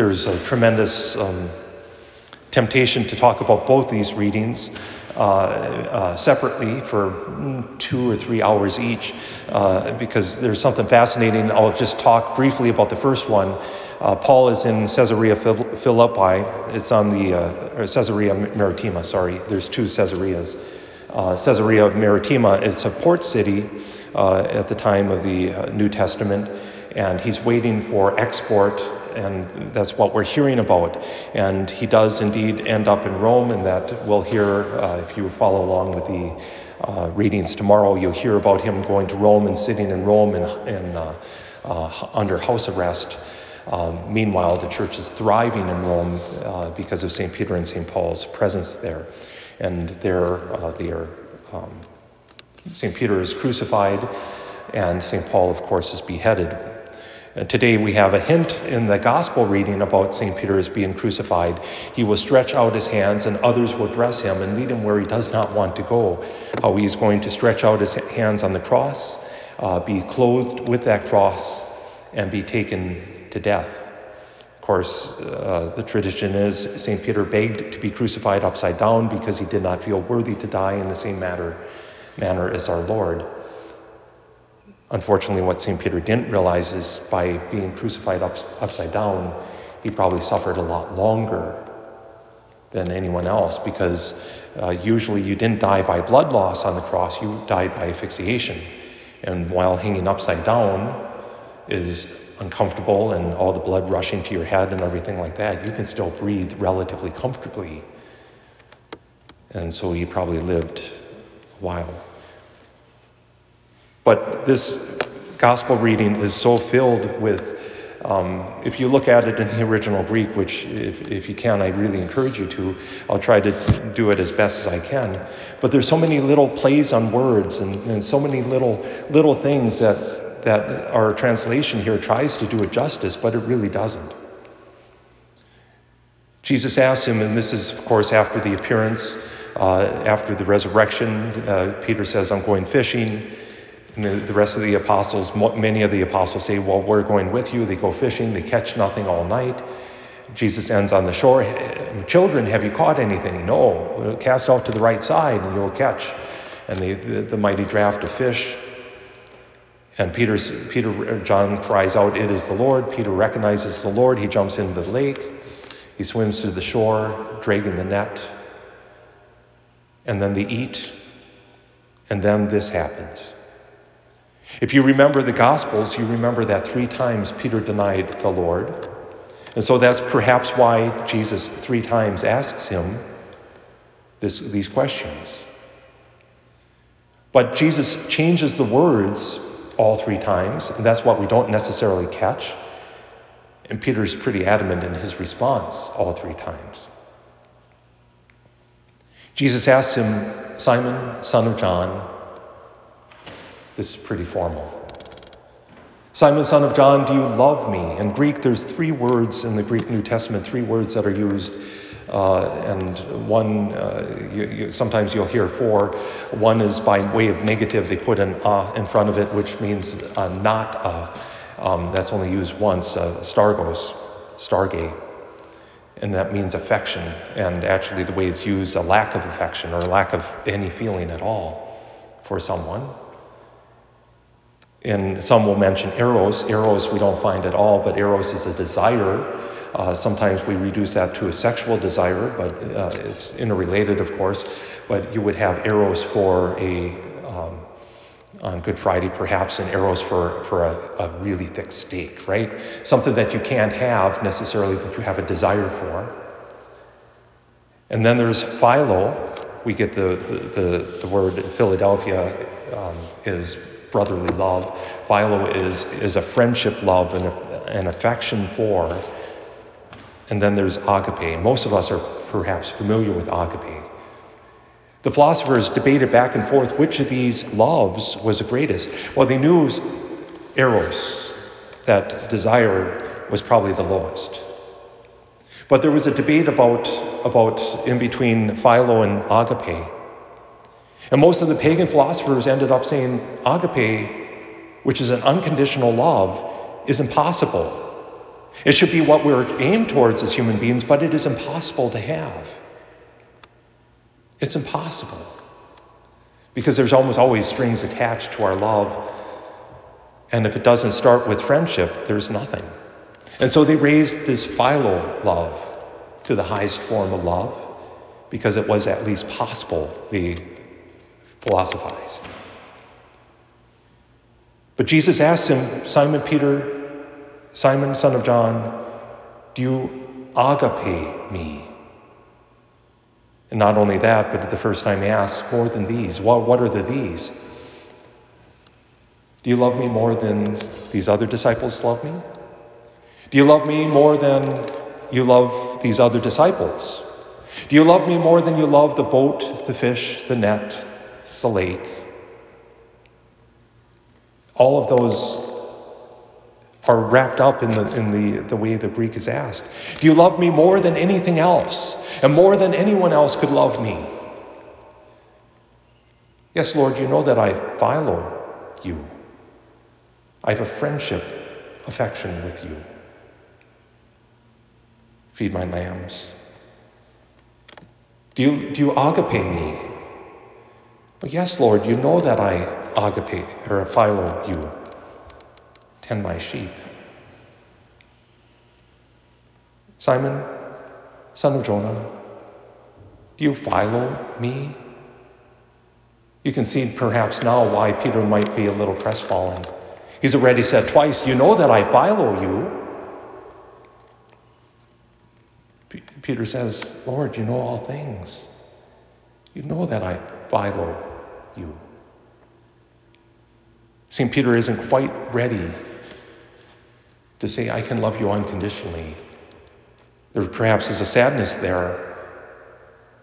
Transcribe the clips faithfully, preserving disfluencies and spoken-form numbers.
There's a tremendous um, temptation to talk about both these readings uh, uh, separately for two or three hours each uh, because there's something fascinating. I'll just talk briefly about the first one. Uh, Paul is in Caesarea Philippi. It's on the uh, Caesarea Maritima, sorry. There's two Caesareas. Uh, Caesarea Maritima, it's a port city uh, at the time of the uh, New Testament, and he's waiting for export, and that's what we're hearing about. And he does indeed end up in Rome, and that we'll hear, uh, if you follow along with the uh, readings tomorrow, you'll hear about him going to Rome and sitting in Rome and, and uh, uh, under house arrest. Um, meanwhile, the church is thriving in Rome uh, because of Saint Peter and Saint Paul's presence there. And there, uh, there um, Saint Peter is crucified, and Saint Paul, of course, is beheaded. And today we have a hint in the Gospel reading about Saint Peter as being crucified. He will stretch out his hands, and others will dress him and lead him where he does not want to go. How he is going to stretch out his hands on the cross, uh, be clothed with that cross, and be taken to death. Of course, uh, the tradition is Saint Peter begged to be crucified upside down because he did not feel worthy to die in the same manner, manner as our Lord. Unfortunately, what Saint Peter didn't realize is by being crucified up, upside down, he probably suffered a lot longer than anyone else because uh, usually you didn't die by blood loss on the cross, you died by asphyxiation. And while hanging upside down is uncomfortable and all the blood rushing to your head and everything like that, you can still breathe relatively comfortably. And so he probably lived a while. But this gospel reading is so filled with, um, if you look at it in the original Greek, which if, if you can, I really encourage you to, I'll try to do it as best as I can. But there's so many little plays on words and, and so many little little things that that our translation here tries to do it justice, but it really doesn't. Jesus asks him, and this is, of course, after the appearance, uh, after the resurrection, uh, Peter says, I'm going fishing. And the, the rest of the apostles, many of the apostles say, well, we're going with you. They go fishing. They catch nothing all night. Jesus ends on the shore. Children, have you caught anything? No. Cast out to the right side, and you'll catch. And the, the, the mighty draft of fish. And Peter's, Peter, John cries out, it is the Lord. Peter recognizes the Lord. He jumps into the lake. He swims to the shore, dragging the net. And then they eat. And then this happens. If you remember the Gospels, you remember that three times Peter denied the Lord. And so that's perhaps why Jesus three times asks him this, these questions. But Jesus changes the words all three times, and that's what we don't necessarily catch. And Peter's pretty adamant in his response all three times. Jesus asks him, Simon, son of John. This is pretty formal. Simon, son of John, do you love me? In Greek, there's three words in the Greek New Testament, three words that are used. Uh, and one, uh, you, you, sometimes you'll hear four. One is by way of negative, they put an ah uh in front of it, which means uh, not ah. Uh. Um, that's only used once, uh, storgē, storgē. And that means affection. And actually the way it's used, a lack of affection or lack of any feeling at all for someone. And some will mention eros. Eros we don't find at all, but eros is a desire. Uh, sometimes we reduce that to a sexual desire, but uh, it's interrelated, of course. But you would have eros for a, um, on Good Friday perhaps, and eros for, for a, a really thick steak, right? Something that you can't have necessarily, but you have a desire for. And then there's philo. We get the, the, the, the word Philadelphia um, is brotherly love. Philo is, is a friendship love and a, an affection for. And then there's agape. Most of us are perhaps familiar with agape. The philosophers debated back and forth which of these loves was the greatest. Well, they knew eros, that desire, was probably the lowest. But there was a debate about, about in between philo and agape. And most of the pagan philosophers ended up saying agape, which is an unconditional love, is impossible. It should be what we're aimed towards as human beings, but it is impossible to have. It's impossible. Because there's almost always strings attached to our love. And if it doesn't start with friendship, there's nothing. And so they raised this philo love to the highest form of love because it was at least possible, they philosophized. But Jesus asked him, Simon Peter, Simon, son of John, do you agape me? And not only that, but the first time he asked, more than these. What, what are the these? Do you love me more than these other disciples love me? Do you love me more than you love these other disciples? Do you love me more than you love the boat, the fish, the net, the lake? All of those are wrapped up in the in the, the way the Greek is asked. Do you love me more than anything else? And more than anyone else could love me? Yes, Lord, you know that I philo you. I have a friendship, affection with you. Feed my lambs. Do you, do you agape me? Well, yes, Lord, you know that I agape or philo you. Tend my sheep. Simon, son of Jonah, do you philo me? You can see perhaps now why Peter might be a little crestfallen. He's already said twice, you know that I philo you. P- Peter says, Lord, you know all things. You know that I philo you. Saint Peter isn't quite ready to say, I can love you unconditionally. There perhaps is a sadness there.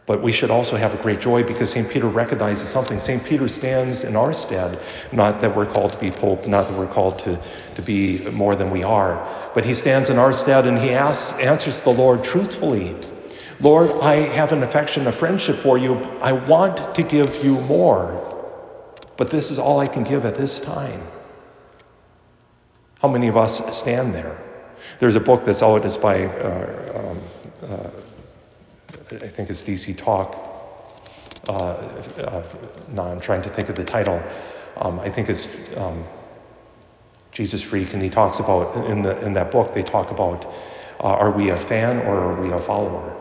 But we should also have a great joy because Saint Peter recognizes something. Saint Peter stands in our stead, not that we're called to be pope, not that we're called to, to be more than we are, but he stands in our stead and he asks, answers the Lord truthfully. Lord, I have an affection, a friendship for you. I want to give you more, but this is all I can give at this time. How many of us stand there? There's a book that's out, it's by, uh, um, uh, I think it's D C Talk. Uh, uh, no, I'm trying to think of the title. Um, I think it's um, Jesus Freak, and he talks about, in the in that book, they talk about, uh, are we a fan or are we a follower?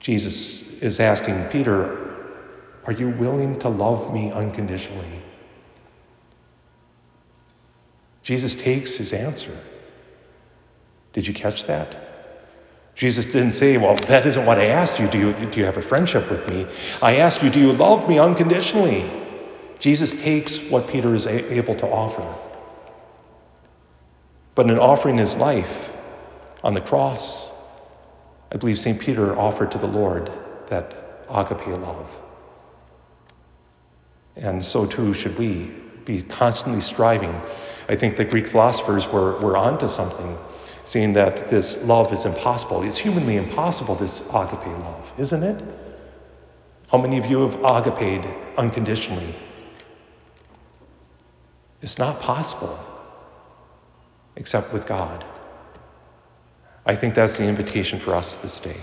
Jesus is asking Peter, are you willing to love me unconditionally? Jesus takes his answer. Did you catch that? Jesus didn't say, well, that isn't what I asked you. Do you, do you have a friendship with me? I asked you, do you love me unconditionally? Jesus takes what Peter is a- able to offer. But in offering his life on the cross, I believe Saint Peter offered to the Lord that agape love. And so too should we be constantly striving. I think the Greek philosophers were, were onto something, seeing that this love is impossible. It's humanly impossible, this agape love, isn't it? How many of you have agaped unconditionally? It's not possible, except with God. I think that's the invitation for us this day.